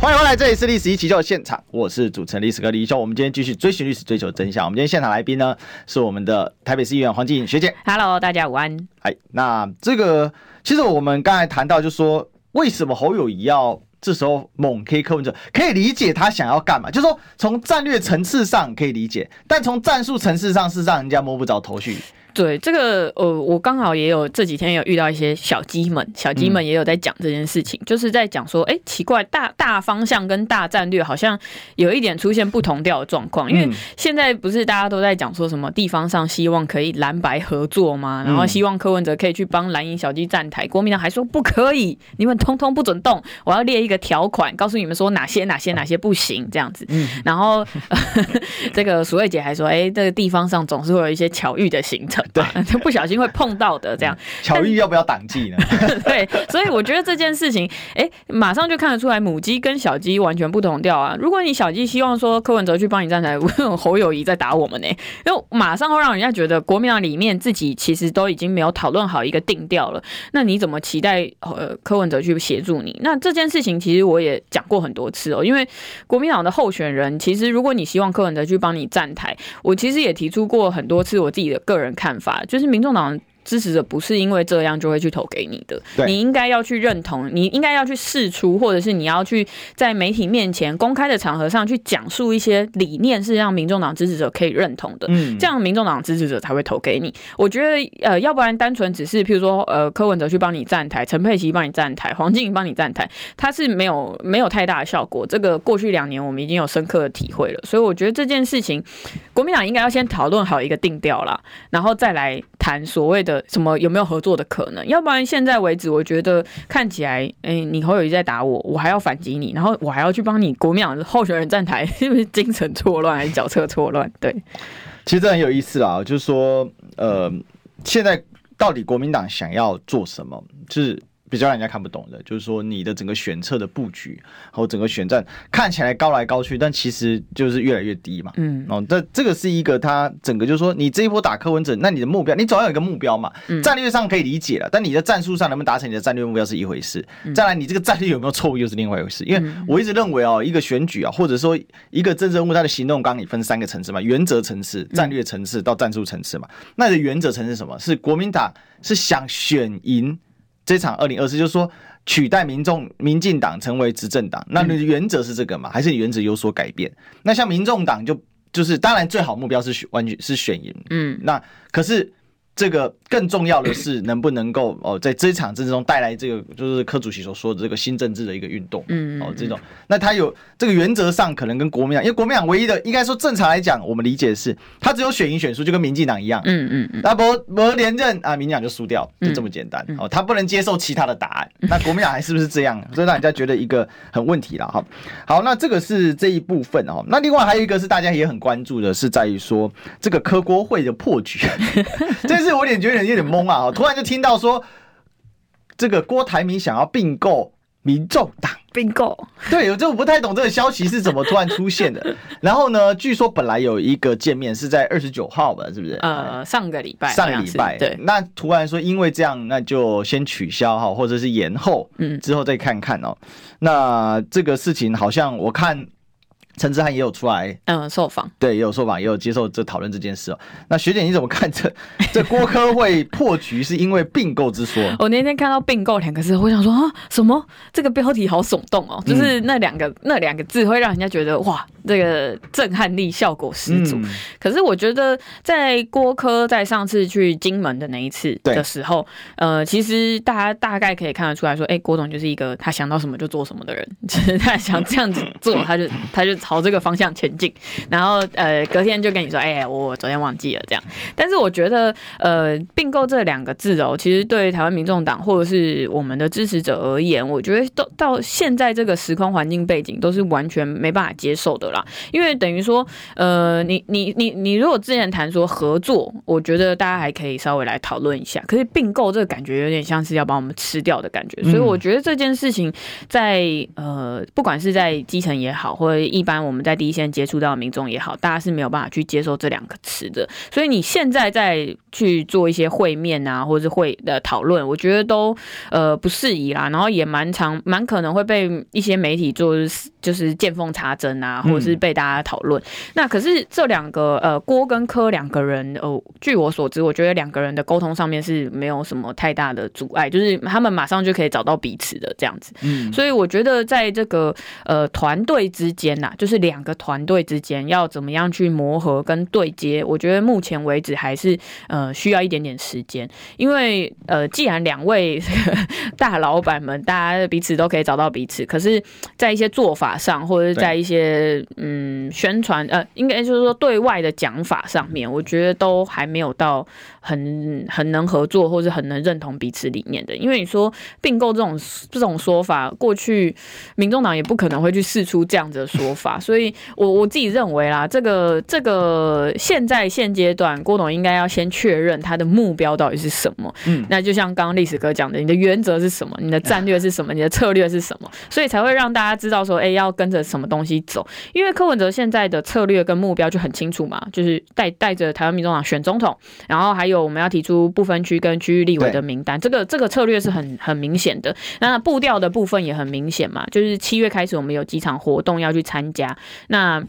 欢迎回来，这里是历史一奇秀的现场，我是主持人历史哥李一修。我们今天继续追寻历史，追求真相。我们今天现场来宾呢，是我们的台北市议员黄静颖学姐。Hello， 大家午安。哎，那这个其实我们刚才谈到，就是说为什么侯友宜要这时候猛 K 柯文哲，可以理解他想要干嘛，就是说从战略层次上可以理解，但从战术层次上是让人家摸不着头绪。对，这个呃，我刚好也有这几天有遇到一些小鸡们，小鸡们也有在讲这件事情，嗯、就是在讲说，哎，奇怪，大大方向跟大战略好像有一点出现不同调的状况，因为现在不是大家都在讲说什么地方上希望可以蓝白合作吗？然后希望柯文哲可以去帮蓝营小鸡站台，国民党还说不可以，你们通通不准动，我要列一个条款，告诉你们说哪些哪些哪些不行这样子。嗯、然后这个淑慧姐还说，哎，这个地方上总是会有一些巧遇的行程。对，就不小心会碰到的这样。巧遇要不要党纪呢？对，所以我觉得这件事情，哎、欸，马上就看得出来母鸡跟小鸡完全不同调啊。如果你小鸡希望说柯文哲去帮你站台，侯友宜在打我们呢、欸，就马上会让人家觉得国民党里面自己其实都已经没有讨论好一个定调了。那你怎么期待呃柯文哲去协助你？那这件事情其实我也讲过很多次哦，因为国民党的候选人其实如果你希望柯文哲去帮你站台，我其实也提出过很多次我自己的个人看法。就是民众党支持者不是因为这样就会去投给你的，你应该要去认同，你应该要去释出，或者是你要去在媒体面前公开的场合上去讲述一些理念是让民众党支持者可以认同的，嗯、这样民众党支持者才会投给你。我觉得呃，要不然单纯只是譬如说呃，柯文哲去帮你站台，陈佩琪帮你站台，黄静怡帮你站台，它是没有没有太大的效果。这个过去两年我们已经有深刻的体会了，所以我觉得这件事情国民党应该要先讨论好一个定调啦，然后再来谈所谓的什么有没有合作的可能。要不然现在为止我觉得看起来、欸、你侯友宜在打我，我还要反击你，然后我还要去帮你国民党候选人站台，是不是精神错乱还是角色错乱？对，其实这很有意思啦，就是说呃，现在到底国民党想要做什么，就是比较让人家看不懂的，就是说你的整个选策的布局，然后整个选战看起来高来高去，但其实就是越来越低嘛。嗯，哦，但这个是一个他整个就是说，你这一波打柯文哲，那你的目标，你总要有一个目标嘛。战略上可以理解了，但你的战术上能不能达成你的战略目标是一回事。再来，你这个战略有没有错误又是另外一回事。因为我一直认为哦，一个选举啊，或者说一个政治人物他的行动纲领分三个层次嘛，原则层次、战略层次到战术层次嘛。那你的原则层次是什么？是国民党是想选赢这场二零二四，就是说取代民众民进党成为执政党，那你的原则是这个嘛？还是你原则有所改变？那像民众党就就是当然最好目标是完全是选赢，嗯，那可是这个更重要的是能不能够哦，在这场政治中带来这个就是柯主席所说的这个新政治的一个运动，嗯，哦这种，那他有这个原则上可能跟国民党，因为国民党唯一的应该说正常来讲，我们理解的是他只有选赢选输，就跟民进党一样，嗯嗯嗯，他不不连任啊，民进党就输掉，就这么简单，哦，他不能接受其他的答案，那国民党还是不是这样？所以让人家觉得一个很问题了哈。好，那这个是这一部分哦，那另外还有一个是大家也很关注的，是在于说这个柯郭会的破局，这。但是我有点有点懵啊！突然就听到说，这个郭台铭想要并购民众党，并购。对，我就不太懂这个消息是怎么突然出现的。然后呢，据说本来有一个见面是在二十九号吧，是不是？呃，上个礼拜，上个礼拜。对。那突然说，因为这样，那就先取消哈，或者是延后，嗯，之后再看看哦。那这个事情好像我看陈志汉也有出来，嗯，受访，对，也有受访，也有接受这讨论这件事哦。那学姐你怎么看这这郭柯会破局是因为并购之说？我那天看到并购两个字，我想说啊，什么这个标题好耸动哦，就是那两个、嗯、那两个字会让人家觉得哇，这个震撼力效果十足。嗯、可是我觉得在郭柯在上次去金门的那一次的时候，呃，其实大家大概可以看得出来说，哎、欸，郭董就是一个他想到什么就做什么的人，就是他想这样子做，他就他就。朝这个方向前进，然后呃，隔天就跟你说，哎、欸，我昨天忘记了这样。但是我觉得，呃，并购这两个字哦，其实对台湾民众党或者是我们的支持者而言，我觉得都到现在这个时空环境背景都是完全没办法接受的啦。因为等于说，呃，你你你你如果之前谈说合作，我觉得大家还可以稍微来讨论一下。可是并购这个感觉有点像是要把我们吃掉的感觉，所以我觉得这件事情在呃，不管是在基层也好，或者一般。我们在第一线接触到的民众也好，大家是没有办法去接受这两个词的，所以你现在再去做一些会面啊，或者是会的讨论，我觉得都呃不适宜啦，然后也蛮常蛮可能会被一些媒体做就是见缝插针啊，或者是被大家讨论、嗯。那可是这两个呃郭跟柯两个人哦、呃，据我所知，我觉得两个人的沟通上面是没有什么太大的阻碍，就是他们马上就可以找到彼此的这样子。嗯，所以我觉得在这个呃团队之间呐、啊。就是两个团队之间要怎么样去磨合跟对接，我觉得目前为止还是呃需要一点点时间，因为呃既然两位大老板们大家彼此都可以找到彼此，可是在一些做法上或者在一些嗯宣传呃应该就是说对外的讲法上面，我觉得都还没有到很很能合作或是很能认同彼此理念的。因为你说并购这种这种说法，过去民众党也不可能会去释出这样子的说法。所以我，我我自己认为啦，这个这个现在现阶段，郭董应该要先确认他的目标到底是什么。嗯，那就像刚刚历史哥讲的，你的原则是什么，你的战略是什么，你的策略是什么，所以才会让大家知道说，哎、欸，要跟着什么东西走。因为柯文哲现在的策略跟目标就很清楚嘛，就是带带着台湾民众党选总统，然后还有我们要提出不分区跟区域立委的名单，这个这个策略是很很明显的。那步调的部分也很明显嘛，就是七月开始我们有几场活动要去参加。那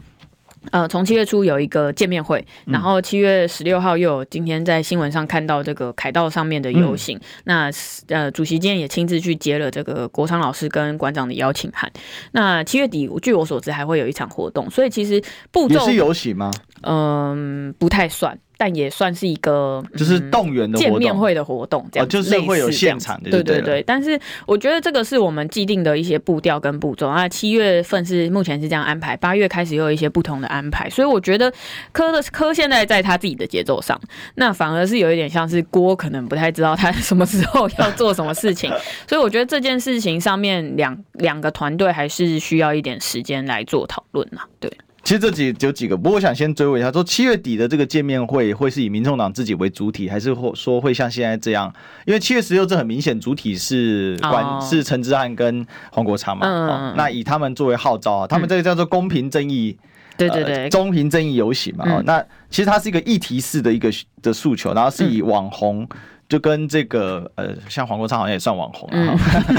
呃，从七月初有一个见面会，然后七月十六号又有今天在新闻上看到这个凯道上面的游行。嗯、那呃，主席今天也亲自去接了这个国昌老师跟馆长的邀请函。那七月底，据我所知还会有一场活动，所以其实步骤也是游行吗？嗯、呃，不太算。但也算是一个、嗯、就是动员的活动见面会的活动这样、哦，就是会有现场的，对对对。但是我觉得这个是我们既定的一些步调跟步骤啊。七月份是目前是这样安排，八月开始又有一些不同的安排，所以我觉得柯的柯现在在他自己的节奏上，那反而是有一点像是郭可能不太知道他什么时候要做什么事情，所以我觉得这件事情上面两两个团队还是需要一点时间来做讨论啊，对。其实这几有几个，不过我想先追问一下，说七月底的这个见面会会是以民众党自己为主体，还是说会像现在这样？因为七月十六这很明显主体是管、哦、是陈志汉跟黄国昌嘛、嗯哦，那以他们作为号召、啊，他们这个叫做公平正义，嗯呃、对对对，公平正义游行嘛、嗯哦。那其实它是一个议题式的一个的诉求，然后是以网红。嗯就跟这个呃，像黄国昌好像也算网红啊、嗯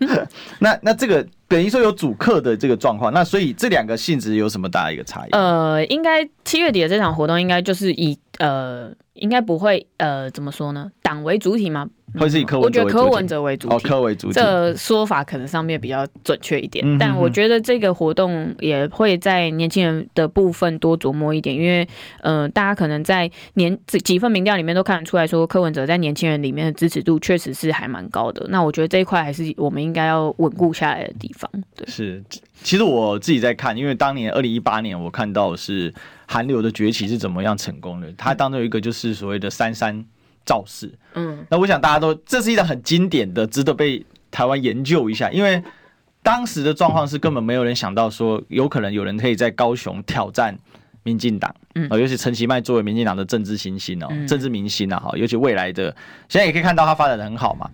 那。那那这个等于说有主客的这个状况，那所以这两个性质有什么大的一个差异？呃，应该七月底的这场活动应该就是以呃，应该不会呃，怎么说呢？党为主体吗？会是以柯文哲为主体？我觉得柯文哲为主体，哦，柯为主体，这说法可能上面比较准确一点、嗯哼哼。但我觉得这个活动也会在年轻人的部分多琢磨一点，因为呃，大家可能在年几份民调里面都看得出来说，柯文哲在年轻人里面的支持度确实是还蛮高的。那我觉得这一块还是我们应该要稳固下来的地方。对，是。其实我自己在看，因为当年二零一八年我看到是韩流的崛起是怎么样成功的，它当中有一个就是所谓的三三。造势，嗯，那我想大家都，这是一个很经典的，值得被台湾研究一下，因为当时的状况是根本没有人想到说，有可能有人可以在高雄挑战民进党，嗯，尤其陈其迈作为民进党的政治新星哦，政治明星啊，尤其未来的，现在也可以看到他发展的很好嘛。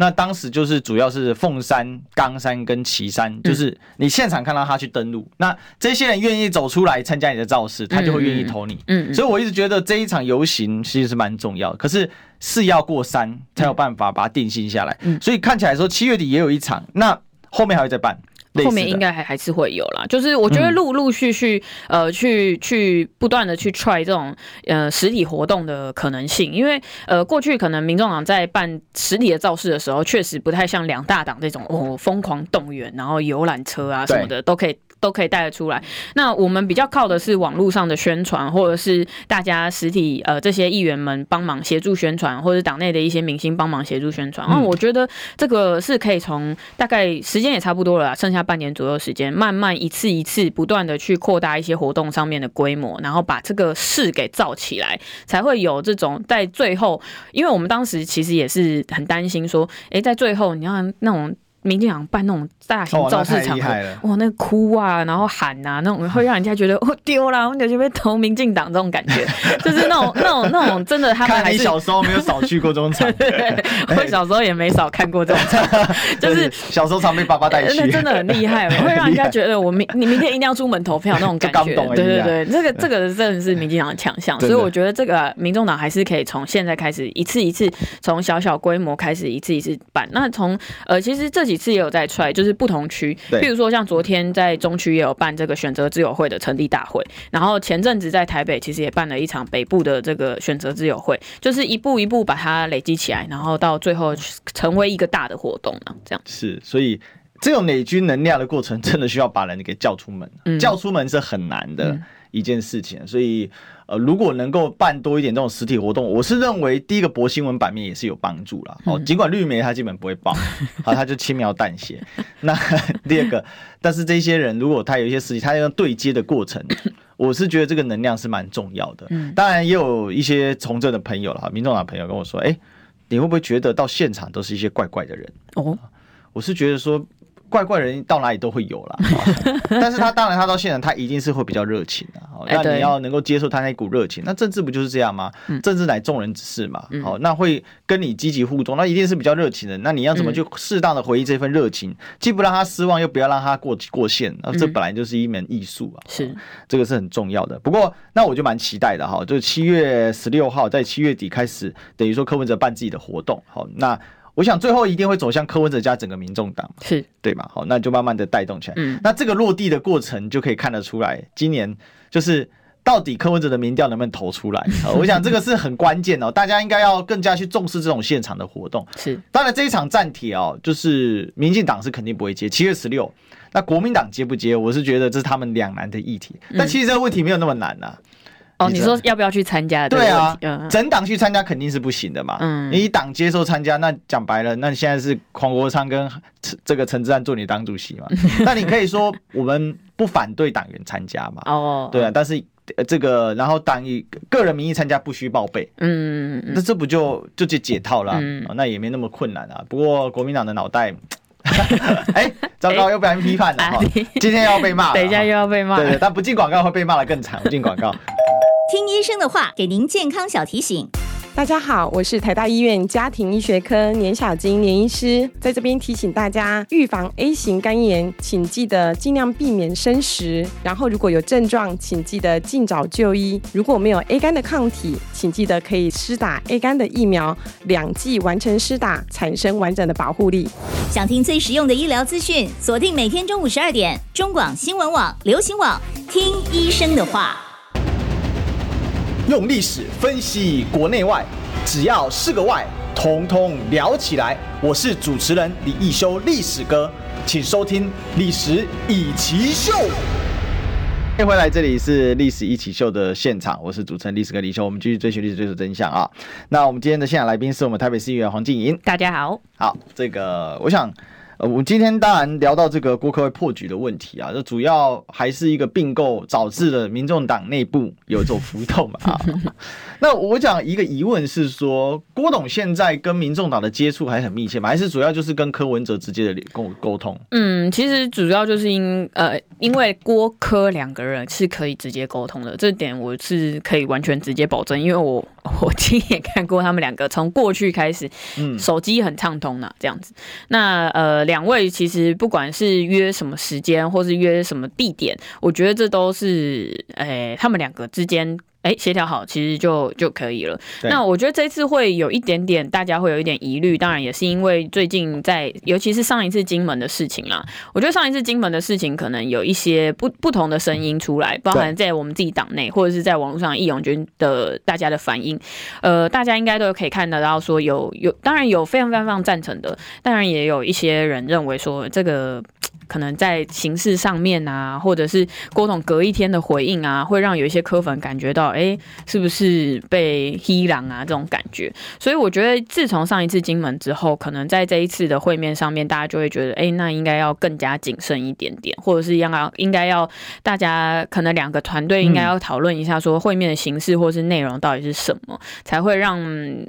那当时就是主要是凤山、冈山跟旗山，就是你现场看到他去登录、嗯，那这些人愿意走出来参加你的造势，他就会愿意投你。嗯嗯嗯、所以我一直觉得这一场游行其实是蛮重要的，可是是要过山才有办法把它定性下来。嗯、所以看起来说七月底也有一场，那后面还会再办。后面应该还还是会有啦，就是我觉得陆陆续续、嗯、呃去去不断的去 try 这种呃实体活动的可能性，因为呃过去可能民众党在办实体的造势的时候，确实不太像两大党这种哦疯狂动员，然后游览车啊什么的都可以都可以带得出来。那我们比较靠的是网络上的宣传，或者是大家实体呃这些议员们帮忙协助宣传，或者党内的一些明星帮忙协助宣传。嗯，我觉得这个是可以从大概时间也差不多了啦，剩下半年左右时间，慢慢一次一次不断的去扩大一些活动上面的规模，然后把这个事给造起来，才会有这种在最后，因为我们当时其实也是很担心说，哎，在最后你看那种。民进党办那种大型造势场合，哇、哦，那哭啊，然后喊啊，那种会让人家觉得哦丢啦，我们就被投民进党这种感觉，就是那种那种那种真的他们还是。看你小时候没有少去过这种场，对，我小时候也没少看过这种场，就是小时候常被爸爸带去，那真的很厉害，会让人家觉得我明你明天一定要出门投票那种感觉，对对对，这个这个真的是民进党的强项，所以我觉得这个民众党还是可以从现在开始一次一次，从小小规模开始一次一次办。那从呃其实这几次也有在try，就是不同区，譬如说像昨天在中区也有办这个选择咨友会的成立大会，然后前阵子在台北其实也办了一场北部的这个选择咨友会，就是一步一步把它累积起来，然后到最后成为一个大的活动啊，这样是，所以这种累积能量的过程真的需要把人给叫出门，嗯、叫出门是很难的一件事情，嗯、所以。呃，如果能够办多一点这种实体活动，我是认为第一个博新闻版面也是有帮助啦。哦，尽管绿媒它基本不会报，好，它就轻描淡写。那第二个，但是这些人如果他有一些实体，他要对接的过程，我是觉得这个能量是蛮重要的。当然也有一些从政的朋友啦，民众党朋友跟我说，哎、欸，你会不会觉得到现场都是一些怪怪的人？哦，我是觉得说。怪怪人到哪里都会有啦，但是他当然他到现场他一定是会比较热情的，那你要能够接受他那股热情，那政治不就是这样吗？政治乃众人之事嘛，好，那会跟你积极互动，那一定是比较热情的，那你要怎么去适当的回忆这份热情，既不让他失望又不要让他过过线，这本来就是一门艺术啊，是这个是很重要的。不过那我就蛮期待的哈，就七月十六号在七月底开始，等于说柯文哲办自己的活动，好那。我想最后一定会走向柯文哲加整个民众党，是对嘛？好，那就慢慢的带动起来。嗯，那这个落地的过程就可以看得出来，今年就是到底柯文哲的民调能不能投出来？我想这个是很关键哦，大家应该要更加去重视这种现场的活动。是，当然这一场战帖哦，就是民进党是肯定不会接，七月十六，那国民党接不接？我是觉得这是他们两难的议题。但其实这个问题没有那么难啊。哦，你说要不要去参加？对啊，整党去参加肯定是不行的嘛。嗯，你一党接受参加，那讲白了，那现在是黄国昌跟这个陈志安做你党主席嘛。那你可以说我们不反对党员参加嘛。哦，对啊，但是这个然后党以个人名义参加不需报备。嗯，那这不就就解解套啦，那也没那么困难啊。不过国民党的脑袋。哎，糟糕，又被人批判了哈！今天又要被骂了，等一下又要被骂。对对，但不进广告会被骂的更惨。不进广告，听医生的话，给您健康小提醒。大家好，我是台大医院家庭医学科年小金年医师，在这边提醒大家，预防 A 型肝炎，请记得尽量避免生食，然后如果有症状，请记得尽早就医。如果没有 A 肝的抗体，请记得可以施打 A 肝的疫苗，两剂完成施打，产生完整的保护力。想听最实用的医疗资讯，锁定每天中午十二点，中广新闻网、流行网，听医生的话。用历史分析国内外，只要是个外，统统聊起来。我是主持人李一修，历史哥，请收听《历史一奇秀》。欢迎回来，这里是《历史一奇秀》的现场，我是主持人历史哥李一修，我们继续追寻历史，追求真相啊。那我们今天的现场来宾是我们台北市议员黄静莹，大家好。好，这个我想。呃，我们今天当然聊到这个郭科会破局的问题啊，这主要还是一个并购导致了民众党内部有这种浮动嘛、啊。那我讲一个疑问是说，郭董现在跟民众党的接触还很密切吗？还是主要就是跟柯文哲直接的沟通？嗯，其实主要就是因呃，因为郭柯两个人是可以直接沟通的，这点我是可以完全直接保证，因为我。我亲眼看过他们两个从过去开始，手机很畅通啊，这样子。那呃，两位其实不管是约什么时间，或是约什么地点，我觉得这都是，诶、欸，他们两个之间。哎协调好，其实就就可以了。那我觉得这次会有一点点大家会有一点疑虑，当然也是因为最近在尤其是上一次金门的事情啦，我觉得上一次金门的事情可能有一些 不, 不同的声音出来，包含在我们自己党内或者是在网络上义勇军的大家的反应，呃大家应该都可以看得到说有有当然有非常非常赞成的，当然也有一些人认为说这个可能在形式上面啊，或者是郭董隔一天的回应啊，会让有一些柯粉感觉到，哎、欸，是不是被欺凌啊这种感觉？所以我觉得，自从上一次金门之后，可能在这一次的会面上面，大家就会觉得，哎、欸，那应该要更加谨慎一点点，或者是应该应该要大家可能两个团队应该要讨论一下，说会面的形式或是内容到底是什么，才会让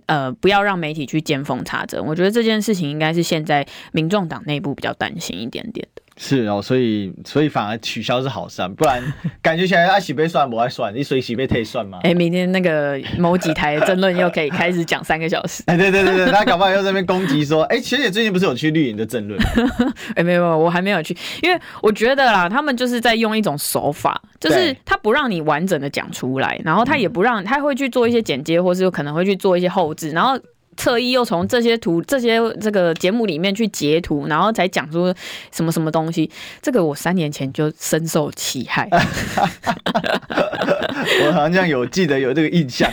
呃不要让媒体去见缝插针。我觉得这件事情应该是现在民众党内部比较担心一点点的。是哦，所以所以反而取消是好事，不然感觉起来啊，洗杯算不爱算，你随洗杯可以算吗？哎、欸，明天那个某几台争论又可以开始讲三个小时。哎、欸，对对对对，他搞不好又在那边攻击说，哎、欸，学姐最近不是有去绿营的争论？哎、欸，没有没有，我还没有去，因为我觉得啦，他们就是在用一种手法，就是他不让你完整的讲出来，然后他也不让，他会去做一些剪接，或是可能会去做一些后置，然后。侧翼又从这些图、这些这个节目里面去截图，然后才讲出什么什么东西。这个我三年前就深受其害。我好像有记得有这个印象。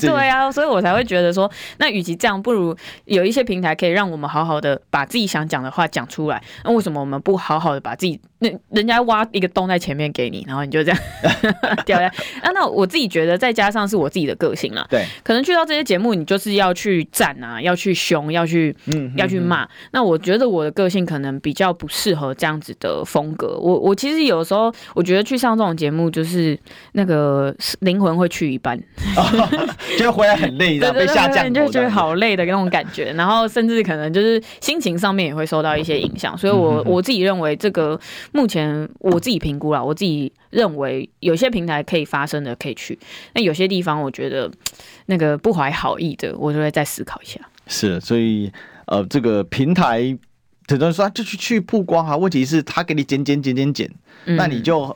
对啊，所以我才会觉得说，那与其这样，不如有一些平台可以让我们好好的把自己想讲的话讲出来。那为什么我们不好好的把自己？那人家挖一个洞在前面给你，然后你就这样掉下、啊。那我自己觉得，再加上是我自己的个性啦，对，可能去到这些节目，你就是要去赞啊，要去凶，要去、嗯、要去骂。那我觉得我的个性可能比较不适合这样子的风格。我我其实有时候我觉得去上这种节目，就是那个灵魂会去一半，哦、就回来很累，被下降，你就觉得好累的那种感觉。然后甚至可能就是心情上面也会受到一些影响。所以我我自己认为这个。目前我自己评估啦，我自己认为有些平台可以发声的可以去，那有些地方我觉得那个不怀好意的，我就会再思考一下。是，所以呃，这个平台很多人说就去去曝光啊，问题是他给你剪剪剪剪剪，嗯、那你就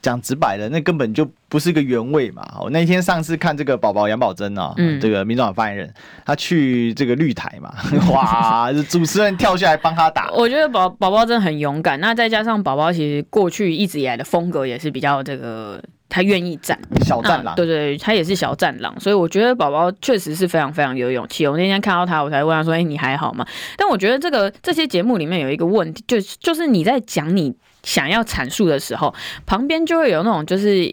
讲直白了，那根本就不是个原味嘛。我那天上次看这个宝宝杨宝珍啊，嗯、这个民众党发言人，他去这个绿台嘛，哇，主持人跳下来帮他打。我觉得宝宝宝真的很勇敢，那再加上宝宝其实过去一直以来的风格也是比较这个。他愿意站小战狼，对对，他也是小战狼，所以我觉得宝宝确实是非常非常有勇气。我那天看到他，我才问他说：“哎、欸，你还好吗？”但我觉得这个这些节目里面有一个问题，就就是你在讲你想要阐述的时候，旁边就会有那种就是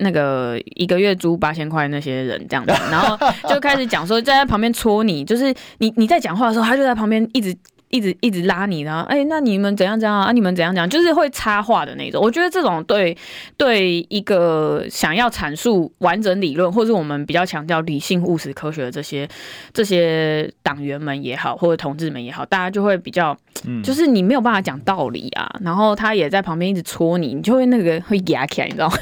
那个一个月租八千块那些人这样子，然后就开始讲说在旁边戳你，就是你你在讲话的时候，他就在旁边一直。一直一直拉你，然后哎，那你们怎样怎样啊？你们怎样怎样，就是会插话的那种。我觉得这种对对一个想要阐述完整理论，或是我们比较强调理性、务实、科学的这些这些党员们也好，或者同志们也好，大家就会比较，就是你没有办法讲道理啊。然后他也在旁边一直戳你，你就会那个会牙起来，你知道吗？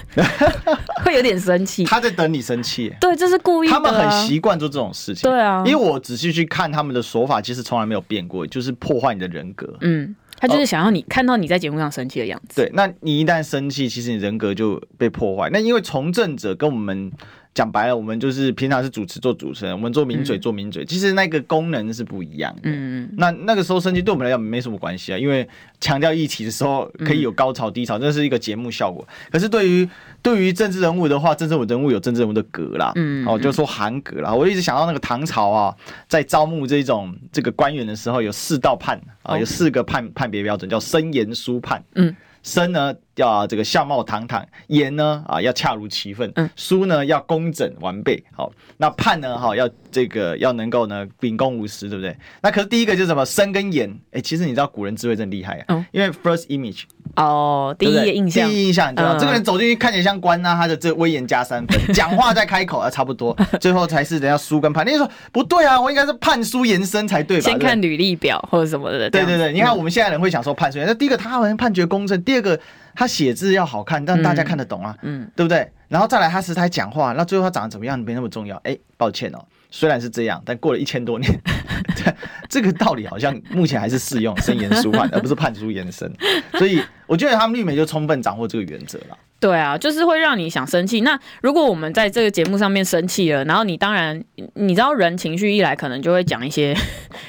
会有点生气。他在等你生气。对，这是故意的啊。他们很习惯做这种事情。对啊，因为我仔细去看他们的手法，其实从来没有变过，就是。破坏你的人格，嗯，他就是想要你、哦、看到你在节目上生气的样子。对，那你一旦生气，其实你人格就被破坏。那因为从政者跟我们讲白了，我们就是平常是主持做主持人，我们做名嘴做名嘴，嗯、其实那个功能是不一样的。嗯那那个时候生气对我们来讲没什么关系啊，因为强调议题的时候可以有高潮低潮，嗯、这是一个节目效果。可是对于对于政治人物的话，政治人物有政治人物的格啦，嗯，哦，就说韩格啦。我一直想到那个唐朝啊，在招募这种这个官员的时候，有四道判啊，有四个判判别标准，叫身言书判。嗯。身呢要、啊、这个相貌堂堂，言呢啊要恰如其分，书呢要工整完备，好，那判呢哈、啊、要这个要能够呢秉公无私，对不对？那可是第一个就是什么身跟言，哎、欸，其实你知道古人智慧真厉害啊，嗯、因为 first image 哦，第一印象，第一印象你知道、嗯、这个人走进去看起来像官啊，他的这威严加三分，讲话再开口啊差不多，最后才是人家书跟判。你说不对啊，我应该是判书延伸才对吧？先看履历表或者什么的。对对对，你看我们现在人会想说判书，那、嗯、第一个他能判决公正，第第二个，他写字要好看，但大家看得懂啊，嗯嗯、对不对？然后再来，他时才讲话，那最后他长得怎么样没那么重要。哎，抱歉哦，虽然是这样，但过了一千多年，这个道理好像目前还是适用，身言书判，而不是判书延伸。所以我觉得他们绿媒就充分掌握这个原则了。对啊，就是会让你想生气。那如果我们在这个节目上面生气了，然后你当然你知道人情绪一来，可能就会讲一些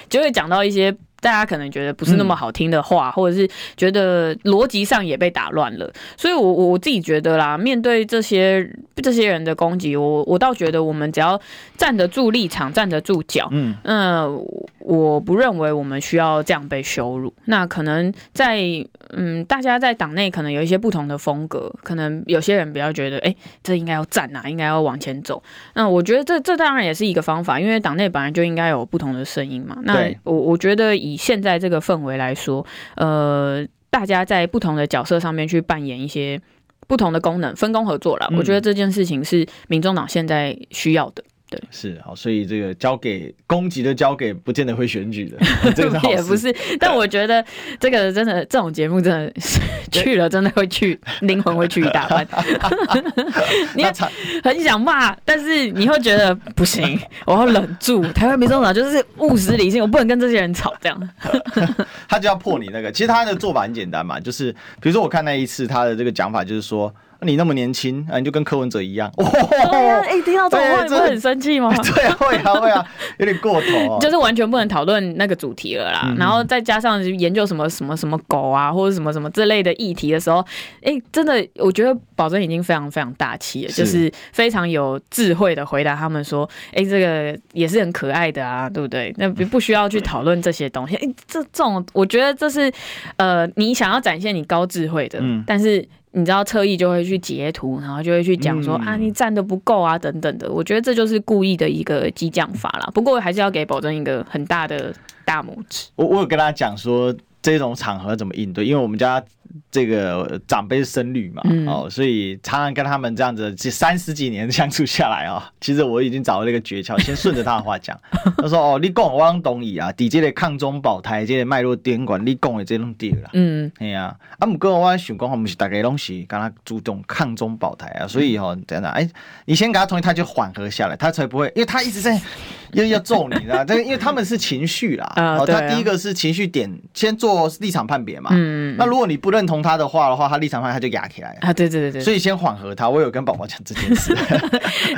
就会讲到一些大家可能觉得不是那么好听的话，嗯、或者是觉得逻辑上也被打乱了。所以我我自己觉得啦，面对这些这些人的攻击，我我倒觉得我们只要站得住立场，站得住脚，嗯、呃，我不认为我们需要这样被羞辱。那可能在嗯，大家在党内可能有一些不同的风格，可能有些人比较觉得，哎、欸，这应该要站啊，应该要往前走。那我觉得这这当然也是一个方法，因为党内本来就应该有不同的声音嘛。那我我觉得以现在这个氛围来说，呃，大家在不同的角色上面去扮演一些不同的功能，分工合作啦，嗯、我觉得这件事情是民众党现在需要的。对，是好，所以这个交给攻击的交给不见得会选举的，这个是也不是。但我觉得这个真的这种节目真的去了，真的会去灵魂会去一大半。你很想骂，但是你会觉得不行，我要忍住。台湾民众党就是务实理性，我不能跟这些人吵这样。他就要破你那个，其实他的做法很简单嘛，就是比如说我看那一次他的这个讲法就是说，你那么年轻、啊、你就跟柯文哲一样。哦对啊，欸、听到这种话你不很生气吗？对啊，会啊会啊，有点过头、哦、就是完全不能讨论那个主题了啦、嗯、然后再加上研究什么什么什么狗啊或者什么什么这类的议题的时候，哎、欸，真的我觉得保真已经非常非常大气了，是就是非常有智慧的回答他们说，哎、欸，这个也是很可爱的啊，对不对？那不需要去讨论这些东西。哎、欸，这种我觉得这是呃，你想要展现你高智慧的、嗯、但是你知道侧翼就会去截图，然后就会去讲说、嗯、啊你站得不够啊等等的，我觉得这就是故意的一个激将法啦。不过还是要给保真一个很大的大拇指。我我有跟他讲说这种场合怎么应对，因为我们家这个长辈是深绿嘛、嗯哦，所以常常跟他们这样子三十几年相处下来啊、哦，其实我已经找到了一个诀窍，先顺着他的话讲。他说：“哦，你讲我讲同意啊，底这个抗中保台这个脉络点管，你讲的这拢对啦。”嗯，系啊。啊，不过我想讲，我们是大家拢是跟他注重抗中保台啊，所以吼、哦、这样的、啊，哎，你先给他同意，他就缓和下来，他才不会，因为他一直在要要揍你啦。因为他们是情绪啦，啊、哦，他第一个是情绪点，先做立场判别嘛。嗯，那如果你不认同他的话的话，他立场上他就压起来啊！对对对对，所以先缓和他。我有跟宝宝讲这件事，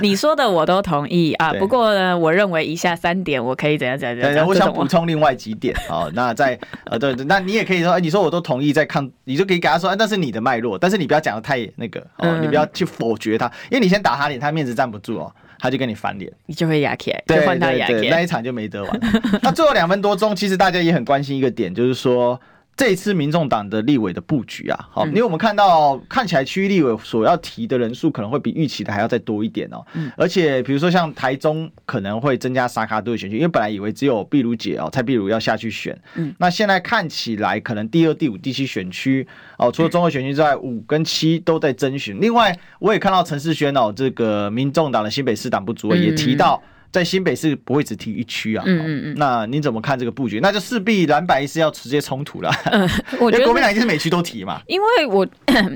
你说的我都同意啊。不过呢，我认为以下三点我可以怎样怎样怎样。我想补充另外几点啊、哦。那在呃对，那你也可以说，你说我都同意，在抗，你就可以给他说，那、啊、是你的脉络，但是你不要讲的太那个哦、嗯，你不要去否决他，因为你先打他脸，他面子站不住哦。他就跟你翻脸，你就会牙起来，就换他牙起来，那一场就没得玩。那最后两分多钟，其实大家也很关心一个点，就是说。这一次民众党的立委的布局啊，好，因为我们看到看起来区域立委所要提的人数可能会比预期的还要再多一点哦，嗯、而且比如说像台中可能会增加沙卡都的选区，因为本来以为只有碧如姐哦，蔡碧如要下去选，嗯、那现在看起来可能第二、第五、第七选区哦，除了中和选区之外，五跟七都在征询。另外，我也看到陈世轩哦，这个民众党的新北市党部主委也提到。在新北市不会只提一区啊，嗯嗯嗯，那你怎么看这个布局？那就势必蓝白是要直接冲突了、嗯。我觉得国民党一定是每区都提嘛，因为我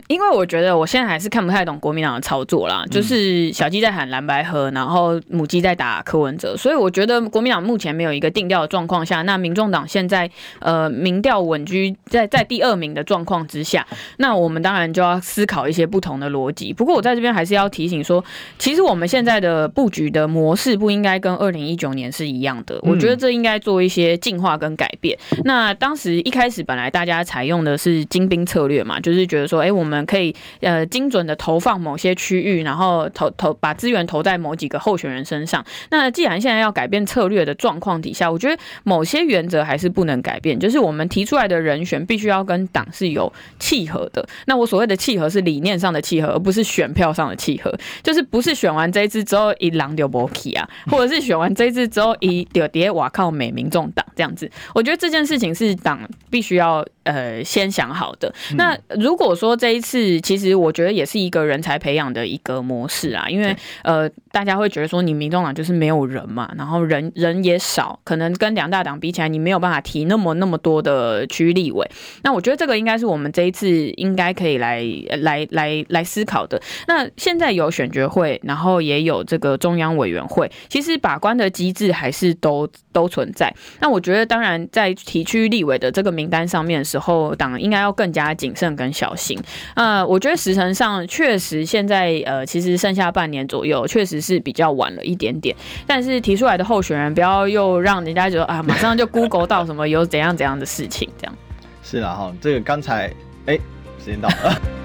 因为我觉得我现在还是看不太懂国民党的操作啦，就是小鸡在喊蓝白合，然后母鸡在打柯文哲，所以我觉得国民党目前没有一个定调的状况下，那民众党现在呃民调稳居在在第二名的状况之下，那我们当然就要思考一些不同的逻辑。不过我在这边还是要提醒说，其实我们现在的布局的模式不应。应该跟二零一九年是一样的，我觉得这应该做一些进化跟改变。嗯、那当时一开始本来大家采用的是精兵策略嘛，就是觉得说，哎、欸，我们可以呃精准的投放某些区域，然后投投把资源投在某几个候选人身上。那既然现在要改变策略的状况底下，我觉得某些原则还是不能改变，就是我们提出来的人选必须要跟党是有契合的。那我所谓的契合是理念上的契合，而不是选票上的契合，就是不是选完这一支之后一狼就没去啊。或者是选完这一次之后，以丢跌瓦靠美民众党这样子，我觉得这件事情是党必须要呃先想好的。那如果说这一次，其实我觉得也是一个人才培养的一个模式啊，因为呃大家会觉得说你民众党就是没有人嘛，然后人人也少，可能跟两大党比起来你没有办法提那么那么多的区域立委。那我觉得这个应该是我们这一次应该可以来来来来思考的。那现在有选决会，然后也有这个中央委员会，其实把关的机制还是都都存在。那我觉得当然在提区域立委的这个名单上面的时候，党应该要更加谨慎跟小心。呃，我觉得时程上确实现在呃，其实剩下半年左右，确实是比较晚了一点点，但是提出来的候选人不要又让人家觉得啊，马上就 Google 到什么有怎样怎样的事情这样。是啦哈，这个刚才哎，时间到了。